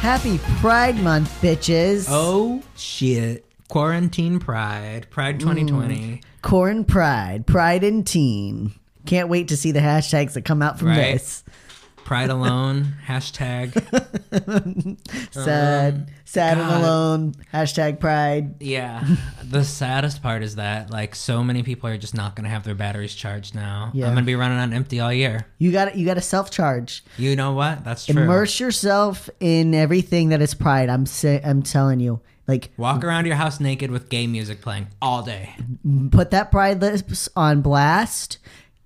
Happy Pride Month, bitches. Oh, shit. Quarantine Pride. Pride 2020. Corn Pride. Pride and teen. Can't wait to see the hashtags that come out from this. Pride alone. Hashtag. Sad God. And alone. Hashtag pride. Yeah. The saddest part is that, like, so many people are just not going to have their batteries charged now. Yeah. I'm going to be running on empty all year. You got to self-charge. You know what? That's true. Immerse yourself in everything that is pride. I'm telling you. Like, walk around your house naked with gay music playing all day. Put that pride lips on blast.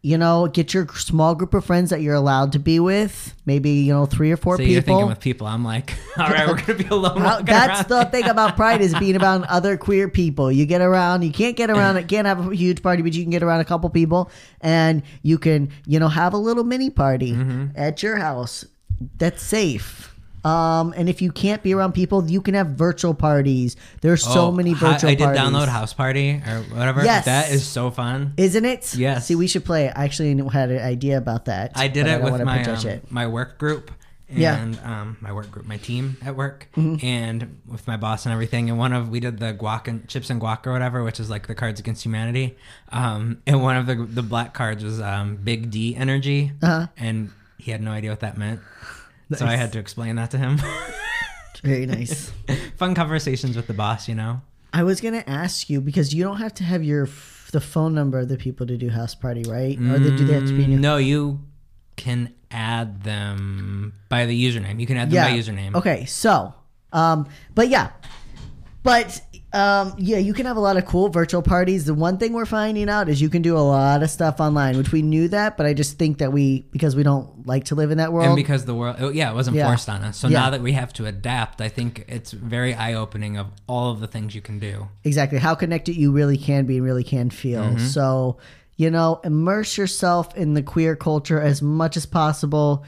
You know, get your small group of friends that you're allowed to be with. Maybe, you know, 3 or 4 people. So you're thinking with people. I'm like, all right, we're going to be alone. That's the thing about pride, is being around other queer people. You get around. You can't get around. You can't have a huge party, but you can get around a couple people. And you can, you know, have a little mini party at your house. That's safe. And if you can't be around people, you can have virtual parties. There's so many virtual parties. I did download House Party or whatever. Yes. That is so fun. Isn't it? Yes. See, we should play it. I actually had an idea about that. I did it with my work group. And my team at work, and with my boss and everything. And we did the guac and chips and guac or whatever, which is like the Cards Against Humanity. And one of the black cards was Big D energy. And he had no idea what that meant. Nice. So I had to explain that to him. Very nice. Fun conversations with the boss, you know? I was going to ask you, because you don't have to have the phone number of the people to do House Party, right? Or do they have to be in your... No, you can add them by the username. You can add them by username. Okay, so... you can have a lot of cool virtual parties. The one thing we're finding out is you can do a lot of stuff online, which we knew that, but I just think that because we don't like to live in that world. And because the world, it wasn't forced on us. So now that we have to adapt, I think it's very eye-opening of all of the things you can do. Exactly. How connected you really can be and really can feel. So, you know, immerse yourself in the queer culture as much as possible.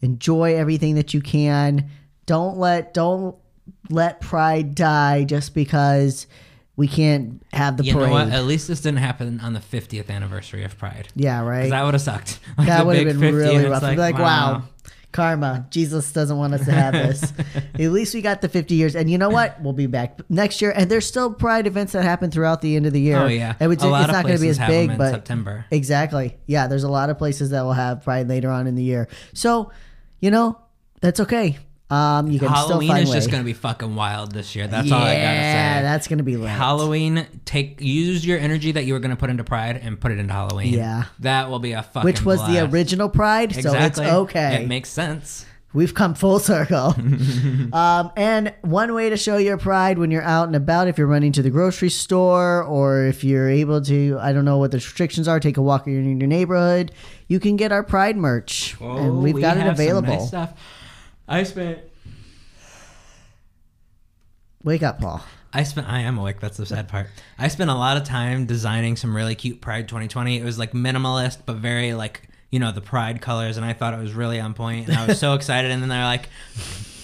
Enjoy everything that you can. Don't let pride die just because we can't have the parade. You know what? At least this didn't happen on the 50th anniversary of Pride. Yeah, right? Because that would have sucked. Like, that would have been really rough. Like, wow. Karma. Jesus doesn't want us to have this. At least we got the 50 years. And you know what? We'll be back next year. And there's still Pride events that happen throughout the end of the year. Oh, yeah. It's not going to be as big, but September. Exactly. Yeah, there's a lot of places that will have Pride later on in the year. So, you know, that's okay. You can Halloween still is way. Just gonna be fucking wild this year. That's all I gotta say. Yeah, that's gonna be lit. Halloween, use your energy that you were gonna put into Pride and put it into Halloween. Yeah, that will be a fucking which was blast. The original Pride, exactly. So it's okay. It makes sense. We've come full circle. And one way to show your pride when you're out and about, if you're running to the grocery store or if you're able to, I don't know what the restrictions are, take a walk in your neighborhood, you can get our Pride merch. Oh, and we've got it available. Some nice stuff. Wake up, Paul. I am awake. That's the sad part. I spent a lot of time designing some really cute Pride 2020. It was like minimalist, but very like, you know, the pride colors. And I thought it was really on point. And I was so excited. And then they're like,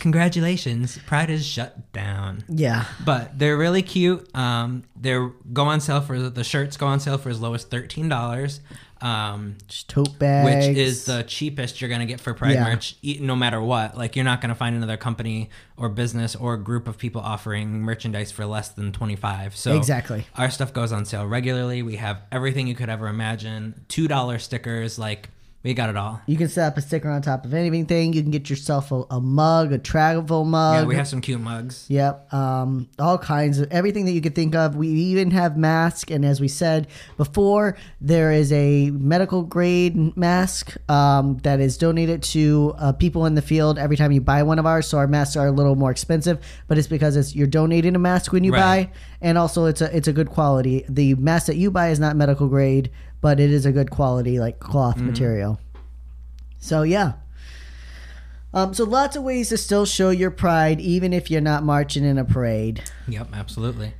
congratulations, Pride is shut down. Yeah. But they're really cute. The shirts go on sale for as low as $13. Tote bags, which is the cheapest you're gonna get for Pride merch, no matter what. Like, you're not gonna find another company or business or group of people offering merchandise for less than $25. So exactly, our stuff goes on sale regularly. We have everything you could ever imagine. $2 stickers, like We got it all. You can set up a sticker on top of anything. You can get yourself a mug, a travel mug. Yeah, we have some cute mugs. Yep. All kinds of everything that you could think of. We even have masks. And as we said before, there is a medical grade mask that is donated to people in the field every time you buy one of ours. So our masks are a little more expensive, but it's because you're donating a mask when you buy. And also it's a good quality. The mask that you buy is not medical grade, but it is a good quality, like, cloth material. So, yeah. So lots of ways to still show your pride, even if you're not marching in a parade. Yep, absolutely.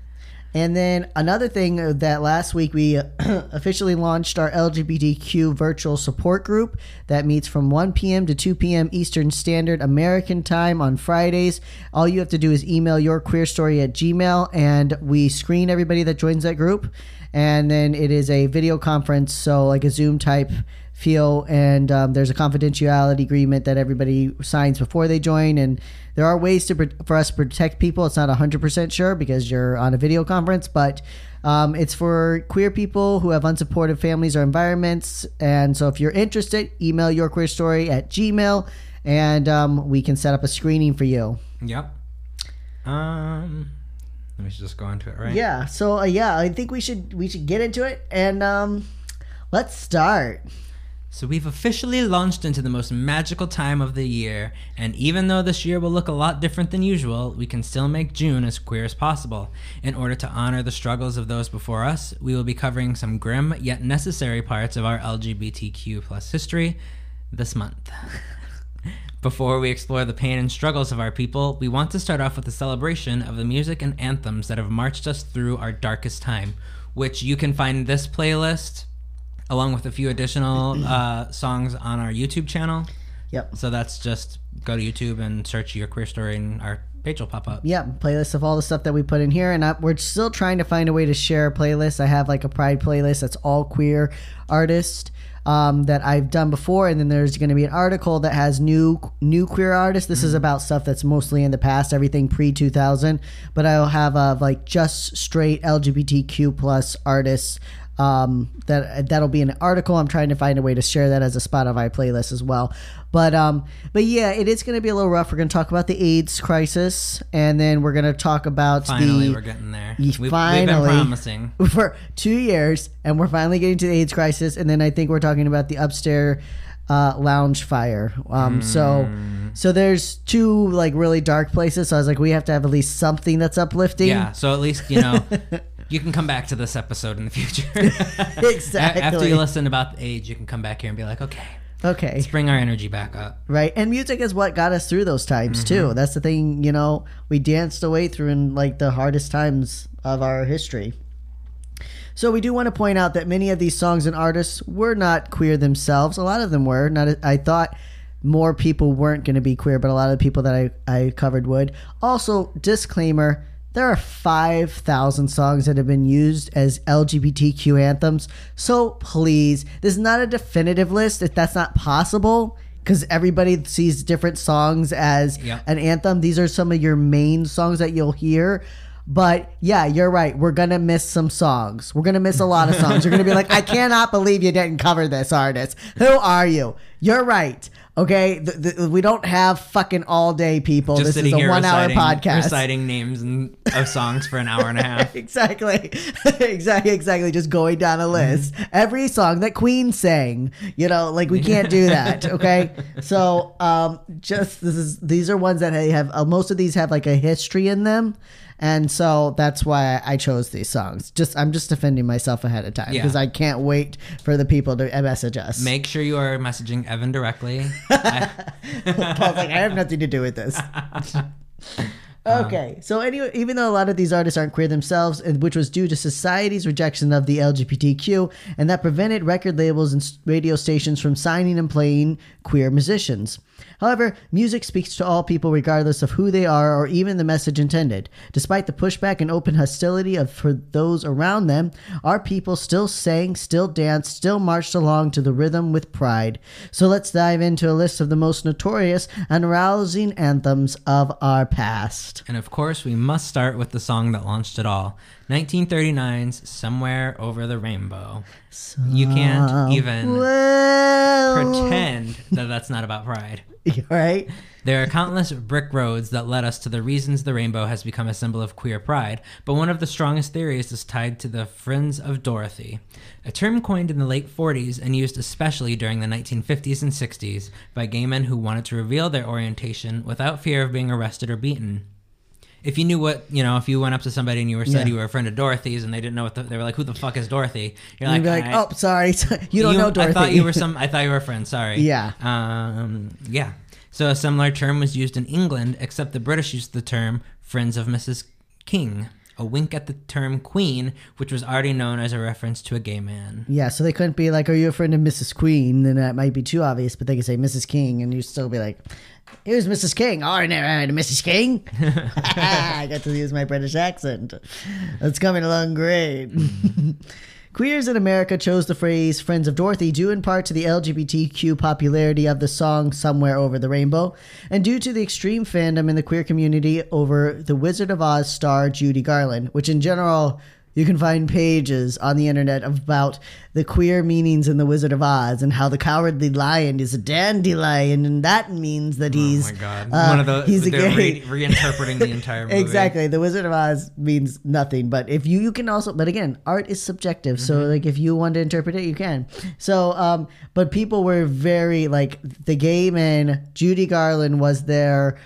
And then another thing that last week we officially launched our LGBTQ virtual support group that meets from 1 p.m. to 2 p.m. Eastern Standard American Time on Fridays. All you have to do is email yourqueerstory@gmail.com, and we screen everybody that joins that group. And then it is a video conference, so like a Zoom type feel, and there's a confidentiality agreement that everybody signs before they join, and there are ways for us to protect people. It's not 100% sure because you're on a video conference, but it's for queer people who have unsupportive families or environments. And so if you're interested, email yourqueerstory@gmail.com, and we can set up a screening for you. Yep. Let me just go into it, right? Yeah. So yeah, I think we should get into it, and let's start. So we've officially launched into the most magical time of the year, and even though this year will look a lot different than usual, we can still make June as queer as possible. In order to honor the struggles of those before us, we will be covering some grim yet necessary parts of our LGBTQ plus history this month. Before we explore the pain and struggles of our people, we want to start off with a celebration of the music and anthems that have marched us through our darkest time, which you can find this playlist along with a few additional songs on our YouTube channel. Yep. So that's just go to YouTube and search Your Queer Story, and our page will pop up. Yep. Playlist of all the stuff that we put in here. And we're still trying to find a way to share a playlist. I have like a Pride playlist that's all queer artists that I've done before. And then there's going to be an article that has new queer artists. This is about stuff that's mostly in the past, everything pre-2000. But I'll have like just straight LGBTQ plus artists. That'll be an article. I'm trying to find a way to share that as a Spotify playlist as well. But yeah, it is going to be a little rough. We're going to talk about the AIDS crisis, and then we're going to talk about finally we're getting there. We've been promising for 2 years, and we're finally getting to the AIDS crisis. And then I think we're talking about the upstairs lounge fire. So there's two like really dark places. So I was like, we have to have at least something that's uplifting. Yeah. So at least . You can come back to this episode in the future. Exactly. After you listen about the age, you can come back here and be like, okay. Let's bring our energy back up. Right. And music is what got us through those times, too. That's the thing, we danced away through in like the hardest times of our history. So we do want to point out that many of these songs and artists were not queer themselves. A lot of them were. I thought more people weren't going to be queer, but a lot of the people that I covered would. Also, disclaimer. There are 5,000 songs that have been used as LGBTQ anthems. So please, this is not a definitive list. If that's not possible, because everybody sees different songs as an anthem. These are some of your main songs that you'll hear. But yeah, you're right. We're going to miss some songs. We're going to miss a lot of songs. You're going to be like, I cannot believe you didn't cover this artist. Who are you? You're right. Okay, we don't have fucking all day people. Just this is a 1 hour podcast. Reciting names of songs for an hour and a half. Exactly. Just going down a list. Every song that Queen sang, we can't do that. Okay, so these are ones that have most of these have like a history in them, and so that's why I chose these songs. I'm just defending myself ahead of time because I can't wait for the people to message us. Make sure you are messaging Evan directly. Paul's like, I have nothing to do with this. Okay, so anyway, even though a lot of these artists aren't queer themselves, which was due to society's rejection of the LGBTQ, and that prevented record labels and radio stations from signing and playing queer musicians. However, music speaks to all people regardless of who they are or even the message intended. Despite the pushback and open hostility for those around them, our people still sang, still danced, still marched along to the rhythm with pride. So let's dive into a list of the most notorious and rousing anthems of our past. And of course, we must start with the song that launched it all. 1939's Somewhere Over the Rainbow. You can't even pretend that that's not about pride. Right? There are countless brick roads that led us to the reasons the rainbow has become a symbol of queer pride, but one of the strongest theories is tied to the Friends of Dorothy, a term coined in the late 40s and used especially during the 1950s and 60s by gay men who wanted to reveal their orientation without fear of being arrested or beaten. If you knew what, you know, if you went up to somebody and you were said you were a friend of Dorothy's and they didn't know what they were like, who the fuck is Dorothy? You're like, oh, sorry, you don't know Dorothy. I thought you were a friend. Sorry. Yeah. Yeah. So a similar term was used in England, except the British used the term Friends of Mrs. King, a wink at the term Queen, which was already known as a reference to a gay man. Yeah, so they couldn't be like, are you a friend of Mrs. Queen? Then that might be too obvious, but they could say Mrs. King, and you'd still be like, here's Mrs. King. Oh, I never heard of Mrs. King. I got to use my British accent. That's coming along great. Queers in America chose the phrase Friends of Dorothy due in part to the LGBTQ popularity of the song Somewhere Over the Rainbow and due to the extreme fandom in the queer community over The Wizard of Oz star Judy Garland, which in general, you can find pages on the internet about the queer meanings in The Wizard of Oz and how the cowardly lion is a dandelion, and that means that he's... Oh, my God. One of those, they're reinterpreting the entire movie. Exactly. The Wizard of Oz means nothing, but if you can also... But again, art is subjective, so like if you want to interpret it, you can. So, but people were very, like, the gay men, Judy Garland was their...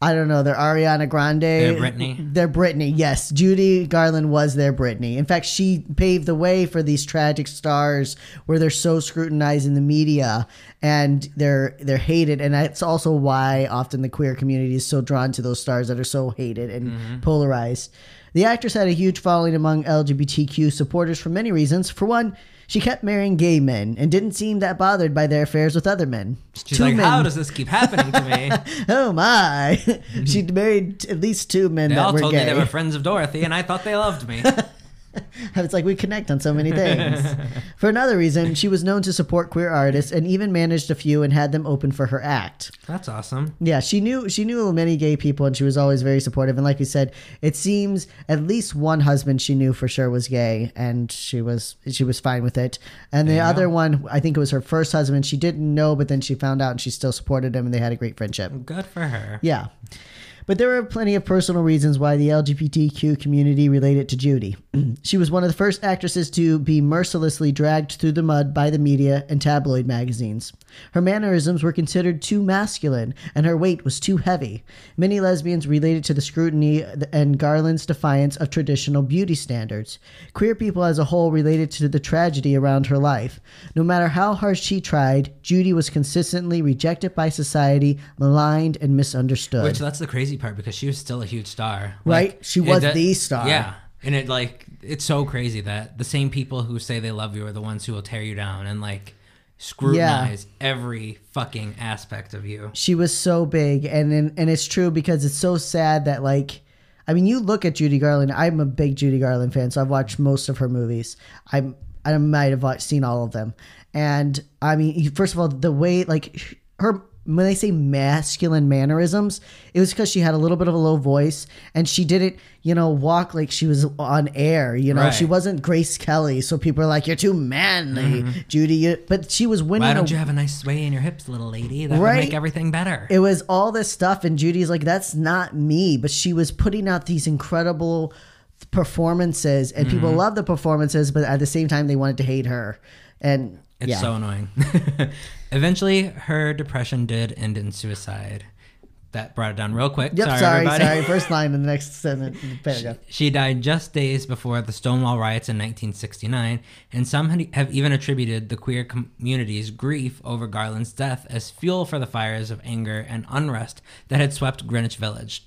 I don't know, they're Ariana Grande. They're Britney. They're Britney, yes. Judy Garland was their Britney. In fact, she paved the way for these tragic stars where they're so scrutinized in the media and they're hated. And that's also why often the queer community is so drawn to those stars that are so hated and polarized. The actress had a huge following among LGBTQ supporters for many reasons. For one, she kept marrying gay men and didn't seem that bothered by their affairs with other men. She's two like, men. How does this keep happening to me? Oh, my. She married at least two men that were gay. They all told me they were friends of Dorothy, and I thought they loved me. I was like, we connect on so many things. For another reason, she was known to support queer artists and even managed a few and had them open for her act. That's awesome. Yeah, she knew many gay people and she was always very supportive. And like you said, it seems at least one husband she knew for sure was gay and she was fine with it. And the other one, I think it was her first husband, she didn't know, but then she found out and she still supported him and they had a great friendship. Good for her. Yeah. But there were plenty of personal reasons why the LGBTQ community related to Judy. She was one of the first actresses to be mercilessly dragged through the mud by the media and tabloid magazines. Her mannerisms were considered too masculine, and her weight was too heavy. Many lesbians related to the scrutiny and Garland's defiance of traditional beauty standards. Queer people as a whole related to the tragedy around her life. No matter how hard she tried, Judy was consistently rejected by society, maligned, and misunderstood. Which, that's the crazy part, because she was still a huge star. Right? Like, she was the star. Yeah. And it, like, it's so crazy that the same people who say they love you are the ones who will tear you down and, like, scrutinize every fucking aspect of you. She was so big. And it's true, because it's so sad that, like, I mean, you look at Judy Garland. I'm a big Judy Garland fan, so I've watched most of her movies. I might have seen all of them. And, I mean, first of all, the way, like, her... When they say masculine mannerisms, it was because she had a little bit of a low voice and she didn't, you know, walk like she was on air, you know. Right. She wasn't Grace Kelly, so people are like, you're too manly, Judy. But she was winning. Why don't you have a nice sway in your hips, little lady? That would make everything better. It was all this stuff, and Judy's like, that's not me. But she was putting out these incredible performances, and people loved the performances, but at the same time, they wanted to hate her. And... It's so annoying. Eventually, her depression did end in suicide. That brought it down real quick. Yep, sorry. First line in the next sentence. She died just days before the Stonewall riots in 1969, and some have even attributed the queer community's grief over Garland's death as fuel for the fires of anger and unrest that had swept Greenwich Village.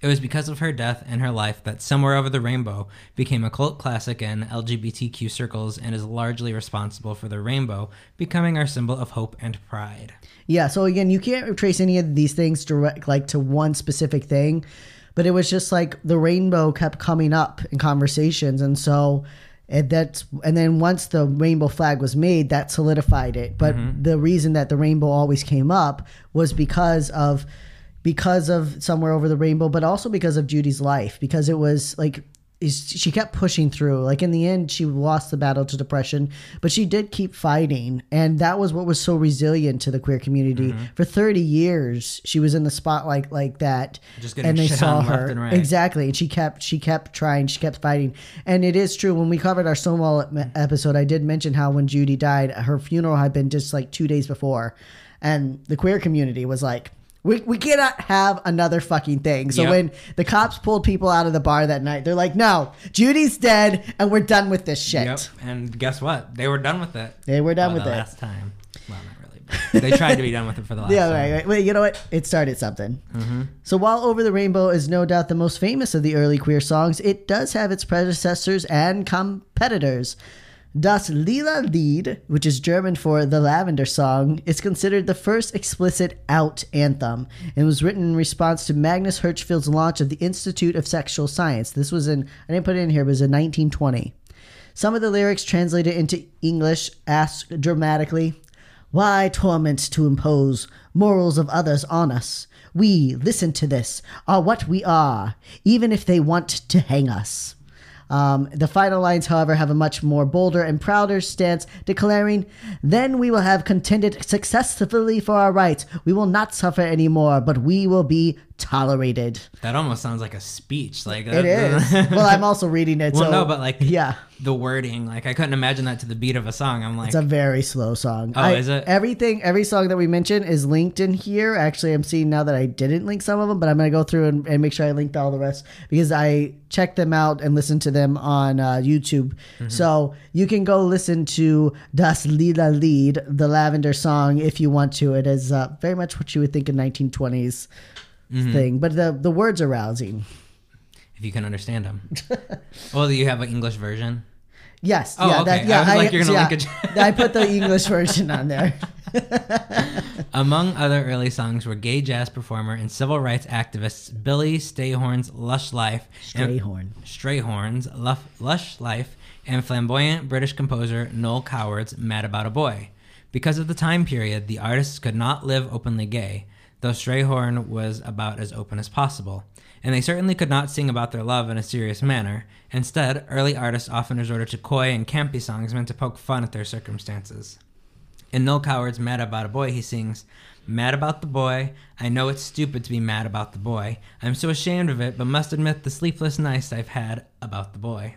It was because of her death and her life that Somewhere Over the Rainbow became a cult classic in LGBTQ circles and is largely responsible for the rainbow becoming our symbol of hope and pride. Yeah, so again, you can't trace any of these things direct, like, to one specific thing, but it was just like the rainbow kept coming up in conversations, and so... And then once the rainbow flag was made, that solidified it. But the reason that the rainbow always came up was because of Somewhere Over the Rainbow, but also because of Judy's life, because it was like is she kept pushing through. Like, in the end, she lost the battle to depression, but she did keep fighting. And that was what was so resilient to the queer community. Mm-hmm. For 30 years, she was in the spotlight like that. Just getting shit on left and right. Exactly. And she kept trying. She kept fighting. And it is true. When we covered our Stonewall episode, I did mention how when Judy died, her funeral had been just like 2 days before. And the queer community was like, We cannot have another fucking thing. So when the cops pulled people out of the bar that night, they're like, no, Judy's dead and we're done with this shit. Yep. And guess what? They were done with it. They were done with it. Last time. Well, not really. But they tried to be done with it for the last time. Yeah, right. Well, you know what? It started something. Mm-hmm. So while Over the Rainbow is no doubt the most famous of the early queer songs, it does have its predecessors and competitors. Das Lila Lied, which is German for The Lavender Song, is considered the first explicit out anthem and was written in response to Magnus Hirschfeld's launch of the Institute of Sexual Science. This was in, I didn't put it in here, but it was in 1920. Some of the lyrics translated into English asked dramatically, "Why torment to impose morals of others on us? We, listen to this, are what we are, even if they want to hang us." The final lines, however, have a much more bolder and prouder stance, declaring, "Then we will have contended successfully for our rights. We will not suffer anymore, but we will be tolerated." That almost sounds like a speech. Like it is. Well, I'm also reading it. Well, so, no, but like the wording, like I couldn't imagine that to the beat of a song. I'm like, it's a very slow song. Oh, is it? Every song that we mention is linked in here. Actually, I'm seeing now that I didn't link some of them, but I'm gonna go through and make sure I linked all the rest because I checked them out and listened to them on YouTube. Mm-hmm. So you can go listen to Das Lila Lied, the Lavender Song, if you want to. It is very much what you would think in 1920s. Mm-hmm. Thing, but the words are rousing if you can understand them. Well, do you have an English version? Yes. Oh, yeah, okay. That, yeah, I was like, you're gonna link it. I put the English version on there. Among other early songs were gay jazz performer and civil rights activist Billy Strayhorn's Lush Life, Lush Life, and flamboyant British composer Noel Coward's Mad About a Boy. Because of the time period, the artists could not live openly gay, though Strayhorn was about as open as possible. And they certainly could not sing about their love in a serious manner. Instead, early artists often resorted to coy and campy songs meant to poke fun at their circumstances. In Noel Coward's Mad About a Boy, he sings, "Mad about the boy, I know it's stupid to be mad about the boy. I'm so ashamed of it, but must admit the sleepless nights I've had about the boy.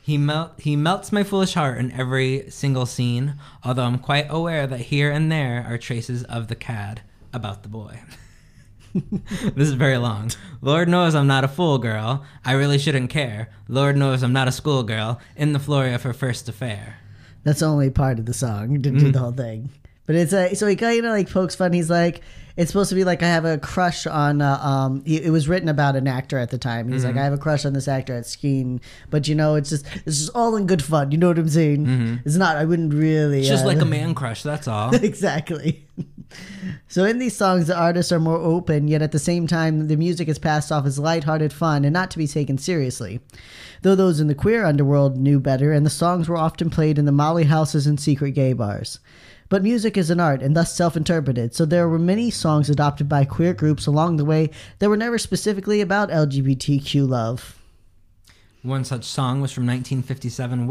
He melts my foolish heart in every single scene, although I'm quite aware that here and there are traces of the cad about the boy." This is very long. "Lord knows I'm not a fool girl. I really shouldn't care. Lord knows I'm not a school girl in the flurry of her first affair." That's only part of the song. Didn't do the whole thing. But it's a, so he kind of like pokes fun. He's like, it's supposed to be like, I have a crush on, it was written about an actor at the time. He's like, I have a crush on this actor at skiing, but you know, it's just all in good fun. You know what I'm saying? Mm-hmm. It's not, I wouldn't really. It's just like a man crush. That's all. Exactly. So in these songs, the artists are more open, yet at the same time, the music is passed off as lighthearted fun and not to be taken seriously. Though those in the queer underworld knew better, and the songs were often played in the Molly Houses and secret gay bars. But music is an art and thus self-interpreted, so there were many songs adopted by queer groups along the way that were never specifically about LGBTQ love. One such song was from the 1957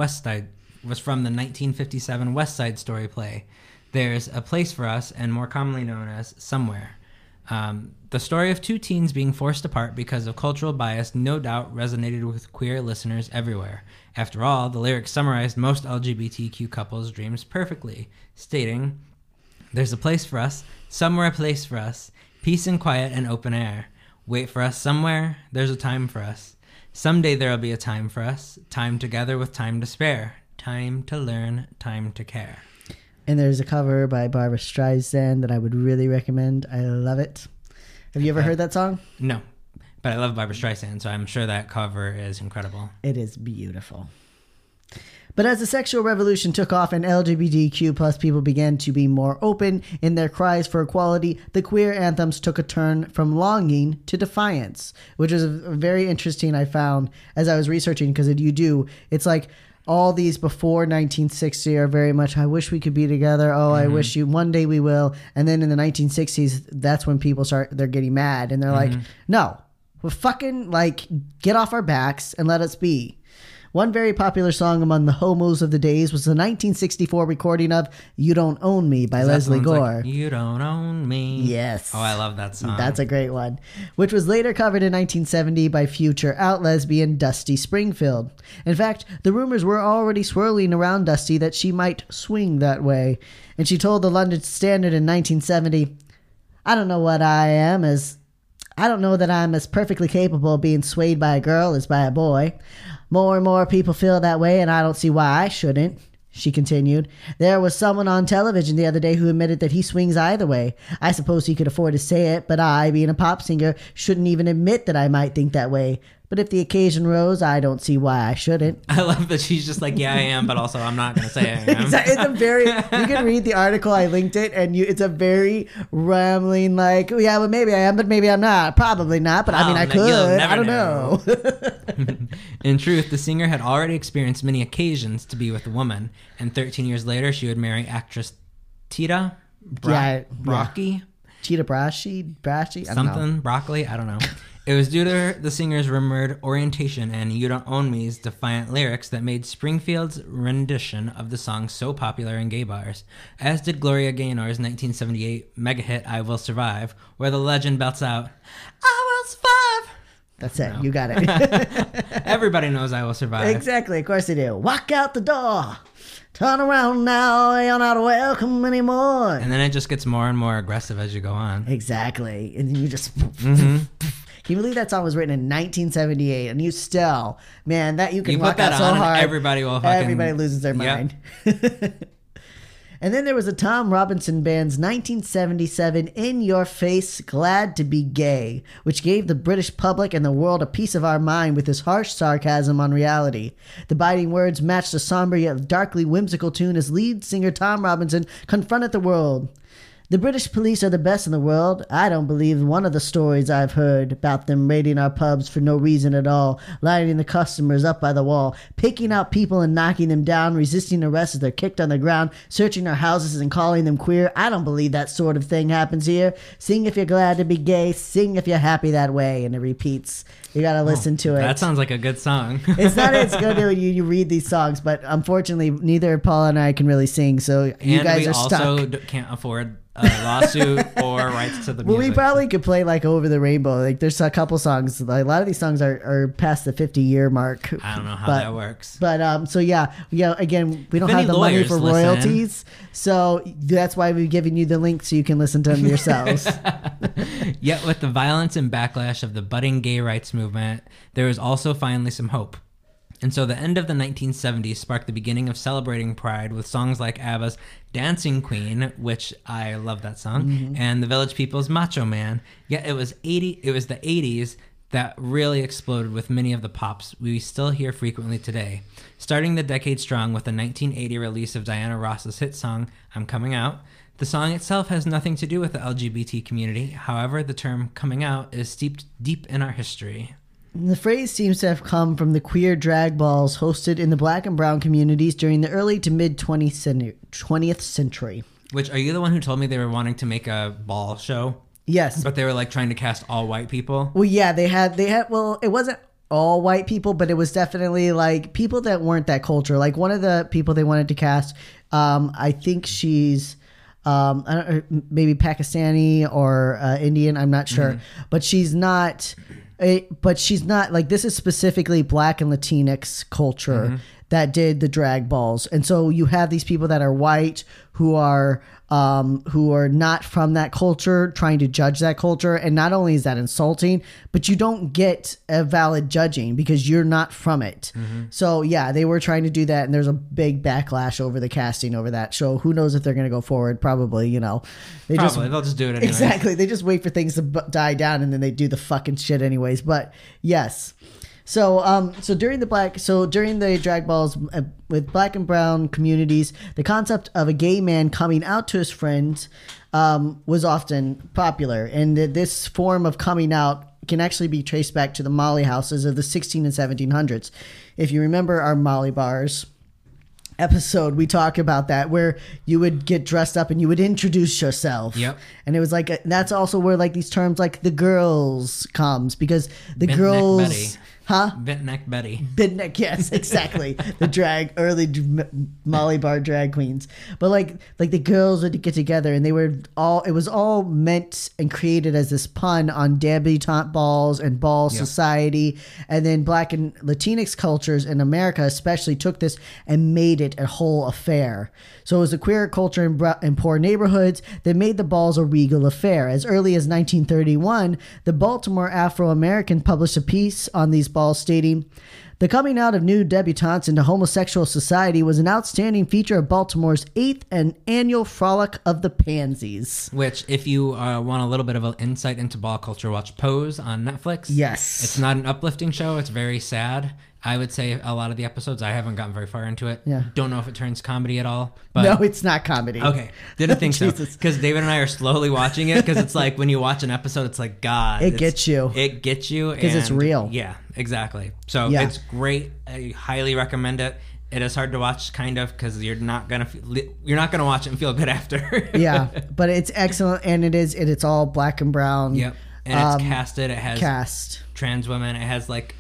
West Side Story play, "There's a Place for Us," and more commonly known as "Somewhere." The story of two teens being forced apart because of cultural bias no doubt resonated with queer listeners everywhere. After all, the lyrics summarized most LGBTQ couples' dreams perfectly, stating, "There's a place for us, somewhere a place for us, peace and quiet and open air. Wait for us somewhere, there's a time for us. Someday there'll be a time for us, time together with time to spare, time to learn, time to care." And there's a cover by Barbra Streisand that I would really recommend. I love it. Have you ever heard that song? No. But I love Barbra Streisand, so I'm sure that cover is incredible. It is beautiful. But as the sexual revolution took off and LGBTQ plus people began to be more open in their cries for equality, the queer anthems took a turn from longing to defiance, which is very interesting, I found, as I was researching, because it's like all these before 1960 are very much, I wish we could be together. Oh, I wish you, one day we will. And then in the 1960s, that's when people they're getting mad and they're like, no. Well, fucking, like, get off our backs and let us be. One very popular song among the homos of the days was the 1964 recording of You Don't Own Me by Leslie Gore. Like, you don't own me. Yes. Oh, I love that song. That's a great one. Which was later covered in 1970 by future out lesbian Dusty Springfield. In fact, the rumors were already swirling around Dusty that she might swing that way. And she told the London Standard in 1970, I don't know what I am as... I don't know that I'm as perfectly capable of being swayed by a girl as by a boy. More and more people feel that way, and I don't see why I shouldn't, she continued. There was someone on television the other day who admitted that he swings either way. I suppose he could afford to say it, but I, being a pop singer, shouldn't even admit that I might think that way. But if the occasion rose, I don't see why I shouldn't. I love that she's just like, yeah, I am, but also I'm not going to say I am. It's a very, you can read the article, I linked it, and it's a very rambling, like, yeah, well, maybe I am, but maybe I'm not. Probably not, but I mean, I could. I don't know. In truth, the singer had already experienced many occasions to be with a woman, and 13 years later, she would marry actress Tita Brashy. Tita Brashy? Something, broccoli, I don't know. It was due to the singer's rumored orientation and You Don't Own Me's defiant lyrics that made Springfield's rendition of the song so popular in gay bars, as did Gloria Gaynor's 1978 mega-hit I Will Survive, where the legend belts out, I will survive! That's it. No. You got it. Everybody knows I Will Survive. Exactly. Of course they do. Walk out the door. Turn around now, you're not welcome anymore. And then it just gets more and more aggressive as you go on. Exactly. And you just... Mm-hmm. Can you believe that song was written in 1978? And you still, man, that you can walk out so hard. Everybody will fucking... Everybody loses their mind. Yep. And then there was a Tom Robinson Band's 1977 In Your Face, Glad to Be Gay, which gave the British public and the world a piece of our mind with his harsh sarcasm on reality. The biting words matched a somber yet darkly whimsical tune as lead singer Tom Robinson confronted the world. The British police are the best in the world. I don't believe one of the stories I've heard about them raiding our pubs for no reason at all, lining the customers up by the wall, picking out people and knocking them down, resisting arrest as they're kicked on the ground, searching their houses and calling them queer. I don't believe that sort of thing happens here. Sing if you're glad to be gay. Sing if you're happy that way. And it repeats. You got to listen to it. That sounds like a good song. It's not as good when you read these songs, but unfortunately, neither Paul and I can really sing, so you guys are stuck. And we also can't afford... a lawsuit or rights to the music. Well, we probably could play like Over the Rainbow. Like, there's a couple songs. Like, a lot of these songs are past the 50-year mark. I don't know how that works. But so yeah. Again, we don't have the money for royalties, so that's why we've given you the link so you can listen to them yourselves. Yet, with the violence and backlash of the budding gay rights movement, there was also finally some hope. And so the end of the 1970s sparked the beginning of celebrating Pride with songs like ABBA's Dancing Queen, which I love that song, and the Village People's Macho Man. Yet it was the 80s that really exploded with many of the pops we still hear frequently today, starting the decade strong with the 1980 release of Diana Ross's hit song, I'm Coming Out. The song itself has nothing to do with the LGBT community. However, the term coming out is steeped deep in our history. The phrase seems to have come from the queer drag balls hosted in the black and brown communities during the early to mid-20th century. Which, are you the one who told me they were wanting to make a ball show? Yes. But they were, like, trying to cast all white people? Well, yeah, they had. Well, it wasn't all white people, but it was definitely, like, people that weren't that culture. Like, one of the people they wanted to cast, I think she's... maybe Pakistani or Indian, I'm not sure, but she's not. But this is specifically Black and Latinx culture that did the drag balls, and so you have these people that are white who are not from that culture trying to judge that culture, and not only is that insulting, but you don't get a valid judging because you're not from it. So yeah, they were trying to do that, and there's a big backlash over the casting over that show. Who knows if they're going to go forward? Probably, they'll just do it anyway. Exactly, they just wait for things to die down, and then they do the fucking shit anyways. But yes. So during the drag balls with black and brown communities, the concept of a gay man coming out to his friends was often popular, and this form of coming out can actually be traced back to the Molly Houses of the 1600s and 1700s. If you remember our Molly bars episode we talk about that, where you would get dressed up and you would introduce yourself. Yep. And it was like, that's also where like these terms like the girls comes, because the Bent girls... Neck Betty. Huh? Bent Neck Betty. Bent Neck, yes, exactly. The drag, early Molly bar drag queens. But like the girls would get together and they were all, it was all meant and created as this pun on debutante balls and ball yep. society. And then Black and Latinx cultures in America especially took this and made it a whole affair. So it was a queer culture in poor neighborhoods that made the balls a regal affair. As early as 1931, the Baltimore Afro-American published a piece on these balls stating, "The coming out of new debutantes into homosexual society was an outstanding feature of Baltimore's 8th and annual Frolic of the Pansies." Which, if you want a little bit of an insight into ball culture, watch Pose on Netflix. Yes. It's not an uplifting show. It's very sad. I would say a lot of the episodes, I haven't gotten very far into it. Yeah. Don't know if it turns comedy at all. But no, it's not comedy. Okay. Didn't think so. Because David and I are slowly watching it, because it's like when you watch an episode, it's like, God. It gets you. It gets you. Because it's real. Yeah, exactly. So yeah. It's great. I highly recommend it. It is hard to watch, kind of, because you're not gonna watch it and feel good after. Yeah, but it's excellent, and it's all black and brown. Yep, and it's casted. It has trans women. It has like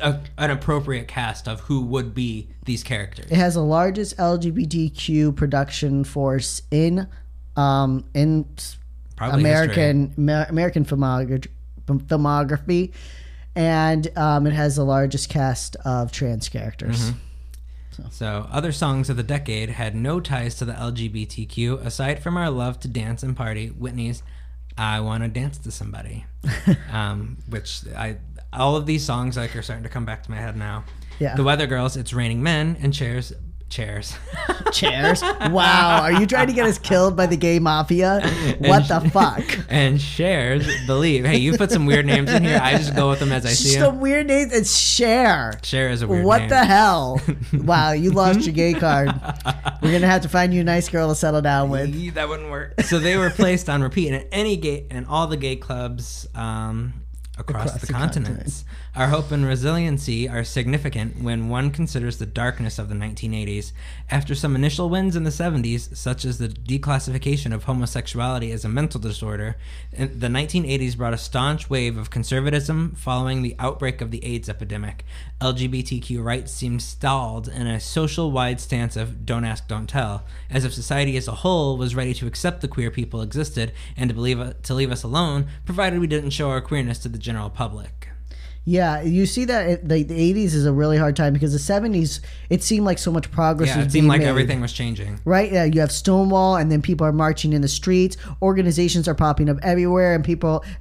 an appropriate cast of who would be these characters. It has the largest LGBTQ production force in probably American filmography, and it has the largest cast of trans characters. Mm-hmm. So other songs of the decade had no ties to the LGBTQ aside from our love to dance and party. Whitney's "I Want to Dance to Somebody," which all of these songs like are starting to come back to my head now. Yeah. The Weather Girls' "It's Raining Men" and Cher's. Wow, are you trying to get us killed by the gay mafia? What the fuck? And Cher's "Believe." Hey, you put some weird names in here. I just go with them as I see them. Some weird names. It's Cher. Cher is a weird name. What the hell? Wow, you lost your gay card. We're going to have to find you a nice girl to settle down with. That wouldn't work. So they were placed on repeat in all the gay clubs across the continents. Our hope and resiliency are significant when one considers the darkness of the 1980s. After some initial wins in the 70s, such as the declassification of homosexuality as a mental disorder, the 1980s brought a staunch wave of conservatism following the outbreak of the AIDS epidemic. LGBTQ rights seemed stalled in a social-wide stance of don't ask, don't tell, as if society as a whole was ready to accept the queer people existed and to leave us alone, provided we didn't show our queerness to the general public. Yeah, you see that the 80s is a really hard time, because the 70s, it seemed like so much progress was being made. Yeah, it seemed like everything was changing. Right? Yeah, you have Stonewall, and then people are marching in the streets. Organizations are popping up everywhere, and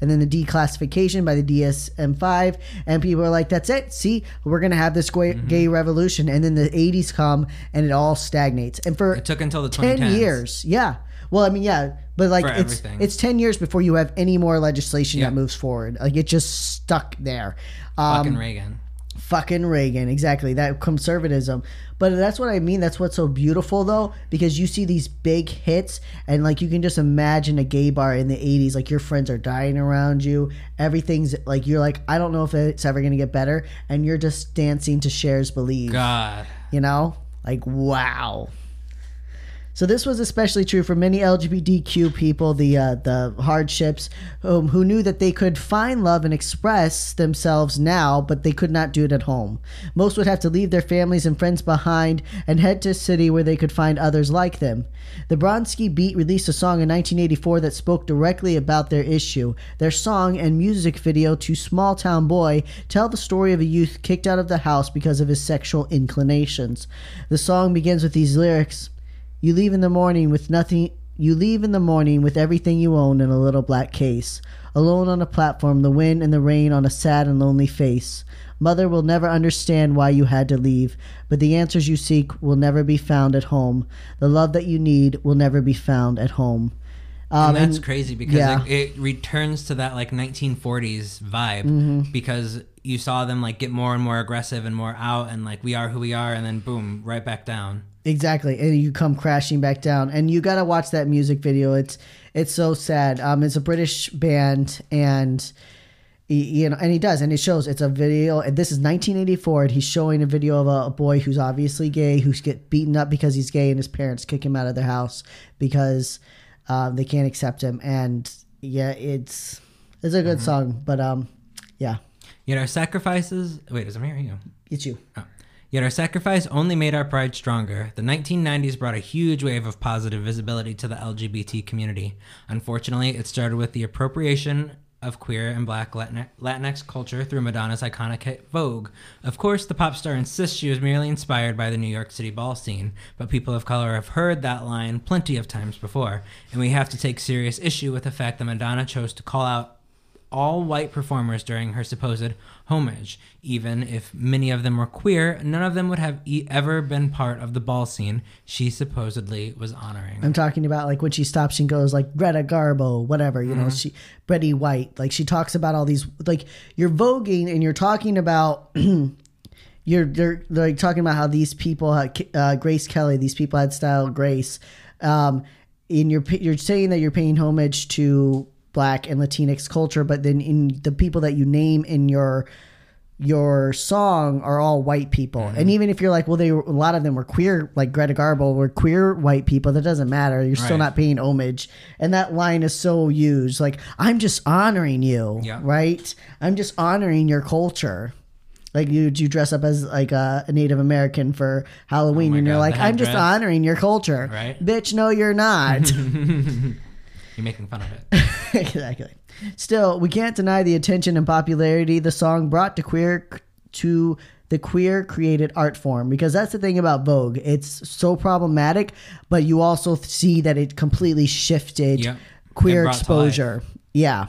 then the declassification by the DSM-5, and people are like, that's it. See, we're going to have this gay revolution. And then the 80s come, and it all stagnates. And it took until the 2010s. 10 years. Yeah. Well, I mean, yeah, but like it's 10 years before you have any more legislation that moves forward. Like it just stuck there. Fucking Reagan. Exactly. That conservatism. But that's what I mean. That's what's so beautiful, though, because you see these big hits and like you can just imagine a gay bar in the 80s. Like your friends are dying around you. Everything's like you're like, I don't know if it's ever going to get better. And you're just dancing to Cher's "Believe." God. You know? Like, wow. So this was especially true for many LGBTQ people, the hardships, who knew that they could find love and express themselves now, but they could not do it at home. Most would have to leave their families and friends behind and head to a city where they could find others like them. The Bronski Beat released a song in 1984 that spoke directly about their issue. Their song and music video to "Small Town Boy" tell the story of a youth kicked out of the house because of his sexual inclinations. The song begins with these lyrics. You leave in the morning with nothing. You leave in the morning with everything you own in a little black case. Alone on a platform, the wind and the rain on a sad and lonely face. Mother will never understand why you had to leave, but the answers you seek will never be found at home. The love that you need will never be found at home. And that's crazy because like, it returns to that like 1940s vibe because you saw them like get more and more aggressive and more out and like we are who we are, and then boom, right back down. Exactly, and you come crashing back down, and you gotta watch that music video. It's so sad. It's a British band, and You know, and he does, and it shows. It's a video, and this is 1984, and he's showing a video of a boy who's obviously gay, who's get beaten up because he's gay, and his parents kick him out of their house because they can't accept him. And yeah, it's a good song, but yeah. Yet our sacrifices. Wait, is it me or you? It's you. Oh. Yet our sacrifice only made our pride stronger. The 1990s brought a huge wave of positive visibility to the LGBT community. Unfortunately, it started with the appropriation of queer and black Latinx culture through Madonna's iconic hit Vogue. Of course, the pop star insists she was merely inspired by the New York City ball scene, but people of color have heard that line plenty of times before, and we have to take serious issue with the fact that Madonna chose to call out all white performers during her supposed homage. Even if many of them were queer, none of them would have ever been part of the ball scene she supposedly was honoring. I'm talking about like when she stops and goes like Greta Garbo, whatever, you know, she, Betty White, like she talks about all these, like you're voguing and you're talking about, you're like talking about how these people had, Grace Kelly, these people had style, Grace. And you're saying that you're paying homage to Black and Latinx culture, but then in the people that you name in your song are all white people. And even if you're like, well, they were, a lot of them were queer, like Greta Garbo were queer white people, that doesn't matter. You're still not paying homage. And that line is so used, like, I'm just honoring you, right? I'm just honoring your culture. Like you dress up as like a Native American for Halloween, and you're like, I'm just honoring your culture. Right? Bitch, no, you're not. You're making fun of it. Exactly. Still, we can't deny the attention and popularity the song brought to the queer created art form, because that's the thing about Vogue. It's so problematic, but you also see that it completely shifted queer exposure. Yeah.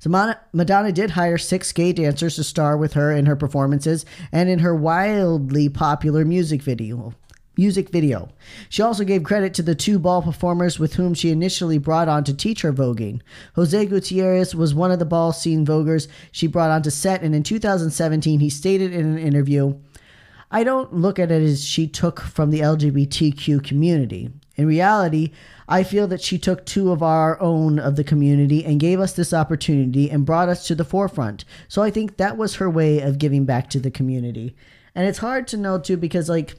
So Madonna did hire 6 gay dancers to star with her in her performances and in her wildly popular music video. She also gave credit to the 2 ball performers with whom she initially brought on to teach her voguing. Jose Gutierrez was one of the ball scene voguers she brought on to set, and in 2017 he stated in an interview, "I don't look at it as she took from the LGBTQ community. In reality, I feel that she took 2 of our own of the community and gave us this opportunity and brought us to the forefront. So I think that was her way of giving back to the community." And it's hard to know too, because like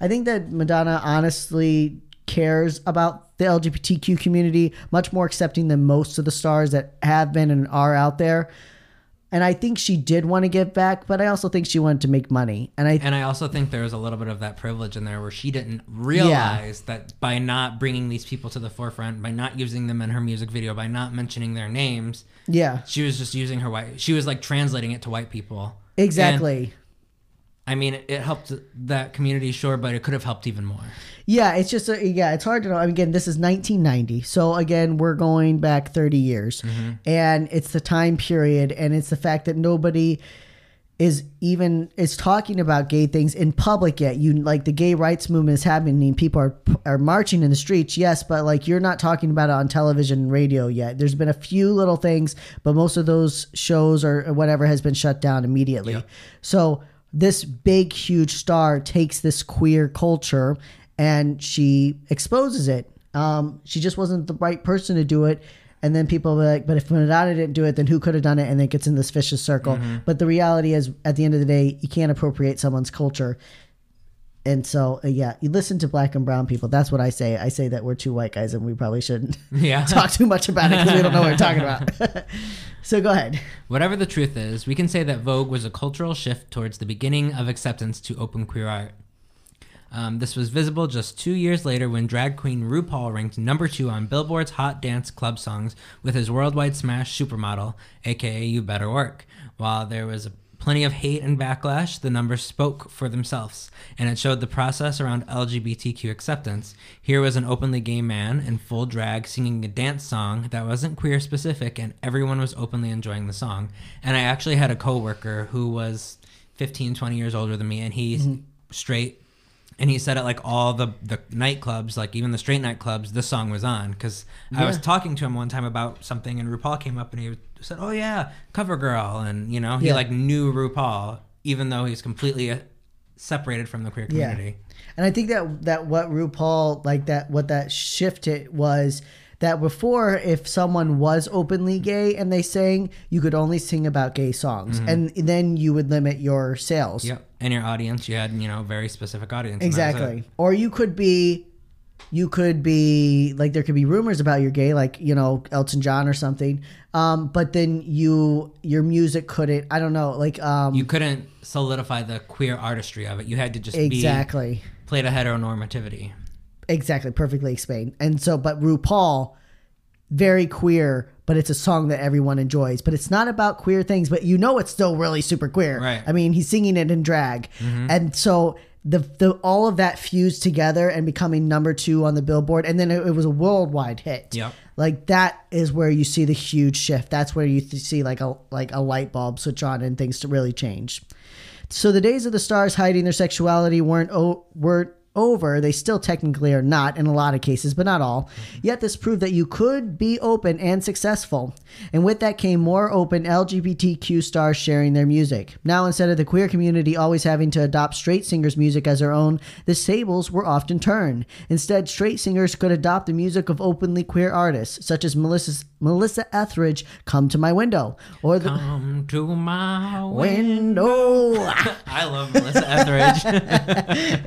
I think that Madonna honestly cares about the LGBTQ community, much more accepting than most of the stars that have been and are out there. And I think she did want to give back, but I also think she wanted to make money. And I also think there was a little bit of that privilege in there where she didn't realize that by not bringing these people to the forefront, by not using them in her music video, by not mentioning their names, she was just using her white. She was like translating it to white people. Exactly. And, I mean, it helped that community, sure, but it could have helped even more. Yeah, it's just, it's hard to know. I mean, again, this is 1990. So, again, we're going back 30 years. And it's the time period, and it's the fact that nobody is talking about gay things in public yet. You like the gay rights movement is happening. People are marching in the streets, yes, but like you're not talking about it on television and radio yet. There's been a few little things, but most of those shows or whatever has been shut down immediately. Yep. So this big, huge star takes this queer culture and she exposes it. She just wasn't the right person to do it. And then people were like, but if Madonna didn't do it, then who could have done it? And then it gets in this vicious circle. But the reality is, at the end of the day, you can't appropriate someone's culture. And so, you listen to black and brown people. That's what I say. I say that we're 2 white guys and we probably shouldn't talk too much about it because we don't know what we're talking about. So go ahead. Whatever the truth is, we can say that Vogue was a cultural shift towards the beginning of acceptance to open queer art. This was visible just 2 years later when drag queen RuPaul ranked number 2 on Billboard's Hot Dance Club Songs with his worldwide smash Supermodel, a.k.a. You Better Work. While there was plenty of hate and backlash, the numbers spoke for themselves, and it showed the process around LGBTQ acceptance. Here was an openly gay man in full drag singing a dance song that wasn't queer specific, and everyone was openly enjoying the song. And I actually had a coworker who was 15, 20 years older than me, and he's straight, and he said at like all the nightclubs, like even the straight nightclubs, this song was on. Because I was talking to him one time about something, and RuPaul came up and he said, "Oh yeah, Cover Girl," and you know he like knew RuPaul, even though he's completely separated from the queer community. And I think that what RuPaul like that what that shifted was that before, if someone was openly gay and they sang, you could only sing about gay songs. Mm-hmm. And then you would limit your sales. Yep. And your audience, you had, you know, a very specific audience. Exactly. Or you could be, like, there could be rumors about you're gay, like, you know, Elton John or something. But then your music couldn't, I don't know, like... you couldn't solidify the queer artistry of it. You had to just be... Played a heteronormativity. Exactly. Perfectly explained. And so, but RuPaul, very queer, but it's a song that everyone enjoys. But it's not about queer things, but you know it's still really super queer. Right. I mean, he's singing it in drag. Mm-hmm. And so... The all of that fused together and becoming number 2 on the Billboard, and then it was a worldwide hit. Yeah, like that is where you see the huge shift. That's where you see like a light bulb switch on and things to really change. So the days of the stars hiding their sexuality weren't over. They still technically are not in a lot of cases, but not all. Mm-hmm. Yet this proved that you could be open and successful. And with that came more open LGBTQ stars sharing their music. Now, instead of the queer community always having to adopt straight singers' music as their own, the tables were often turned. Instead, straight singers could adopt the music of openly queer artists, such as Melissa Etheridge, Come to My Window. Or the Come to My Window. I love Melissa Etheridge.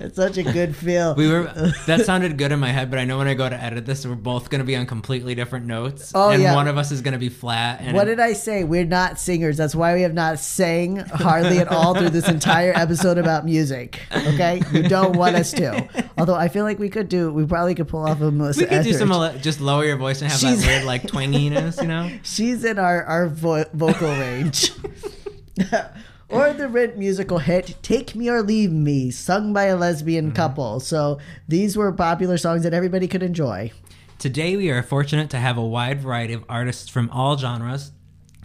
It's such a good feel. That sounded good in my head, but I know when I go to edit this, we're both going to be on completely different notes. Oh, and one of us is going to be flat. And what did I say? We're not singers. That's why we have not sang hardly at all through this entire episode about music. Okay, you don't want us to. Although I feel like we probably could pull off a Melissa. We could Etheridge. Do some just lower your voice and have that weird like twanginess, you know. She's in our vocal range. Or the Rent musical hit, Take Me or Leave Me, sung by a lesbian couple. So these were popular songs that everybody could enjoy. Today we are fortunate to have a wide variety of artists from all genres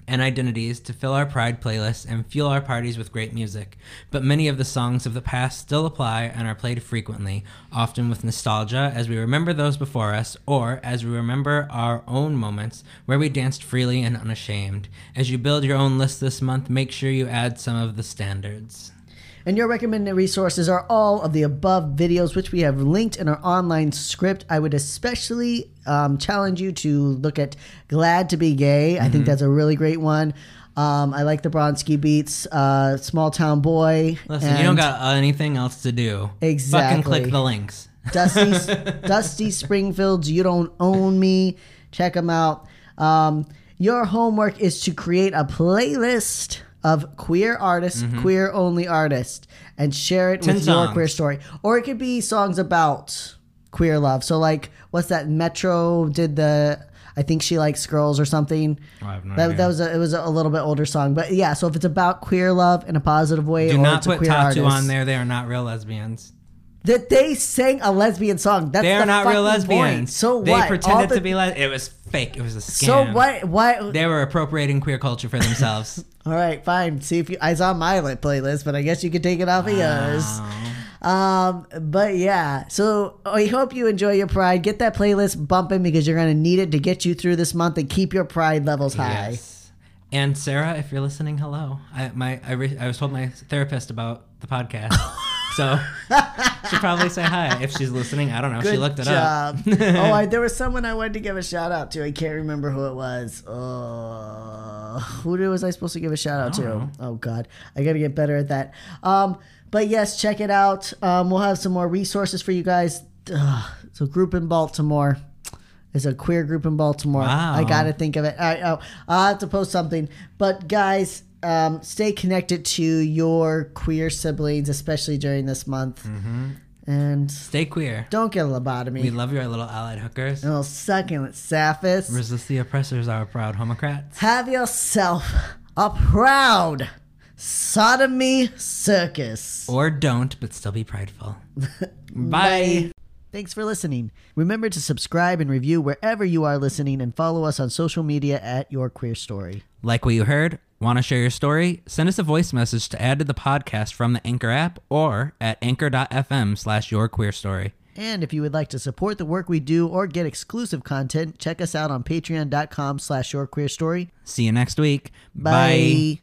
and identities to fill our Pride playlists and fuel our parties with great music. But many of the songs of the past still apply and are played frequently, often with nostalgia as we remember those before us or as we remember our own moments where we danced freely and unashamed. As you build your own list this month, make sure you add some of the standards. And your recommended resources are all of the above videos, which we have linked in our online script. I would especially challenge you to look at Glad to Be Gay. I think that's a really great one. I like the Bronski Beats, Small Town Boy. Listen, you don't got anything else to do. Exactly. Fucking click the links. Dusty Springfield's You Don't Own Me. Check them out. Your homework is to create a playlist of queer artists, queer only artists, and share it with your queer story. Or it could be songs about queer love. So like, what's that? Metro did the I Think She Likes Girls or something. I have no idea. It was a little bit older song, but yeah. So if it's about queer love in a positive way, do or not it's put a queer Tattoo artist on there. They are not real lesbians. That they sang a lesbian song. That's they are the not real lesbians. Point. So what? They pretended to be lesbian. It was fake. It was a scam. So what? Why? They were appropriating queer culture for themselves. All right, fine. See if you. I saw my playlist, but I guess you could take it off of yours. But yeah, so I hope you enjoy your Pride. Get that playlist bumping because you're going to need it to get you through this month and keep your Pride levels high. Yes. And Sarah, if you're listening, hello. I was told my therapist about the podcast. So she'll probably say hi if she's listening. I don't know. Good she looked it job. Up. There was someone I wanted to give a shout out to. I can't remember who it was. Who was I supposed to give a shout out to? Know. Oh, God. I got to get better at that. But yes, check it out. We'll have some more resources for you guys. So group in Baltimore. There's a queer group in Baltimore. Wow. I got to think of it. I'll have to post something. But guys... stay connected to your queer siblings, especially during this month. Mm-hmm. And stay queer. Don't get a lobotomy. We love your little allied hookers. Little succulent sapphires. Resist the oppressors, our proud homocrats. Have yourself a proud sodomy circus. Or don't, but still be prideful. Bye. Thanks for listening. Remember to subscribe and review wherever you are listening and follow us on social media at Your Queer Story. Like what you heard? Want to share your story? Send us a voice message to add to the podcast from the Anchor app or at anchor.fm/yourqueerstory. And if you would like to support the work we do or get exclusive content, check us out on patreon.com/yourqueerstory. See you next week. Bye. Bye.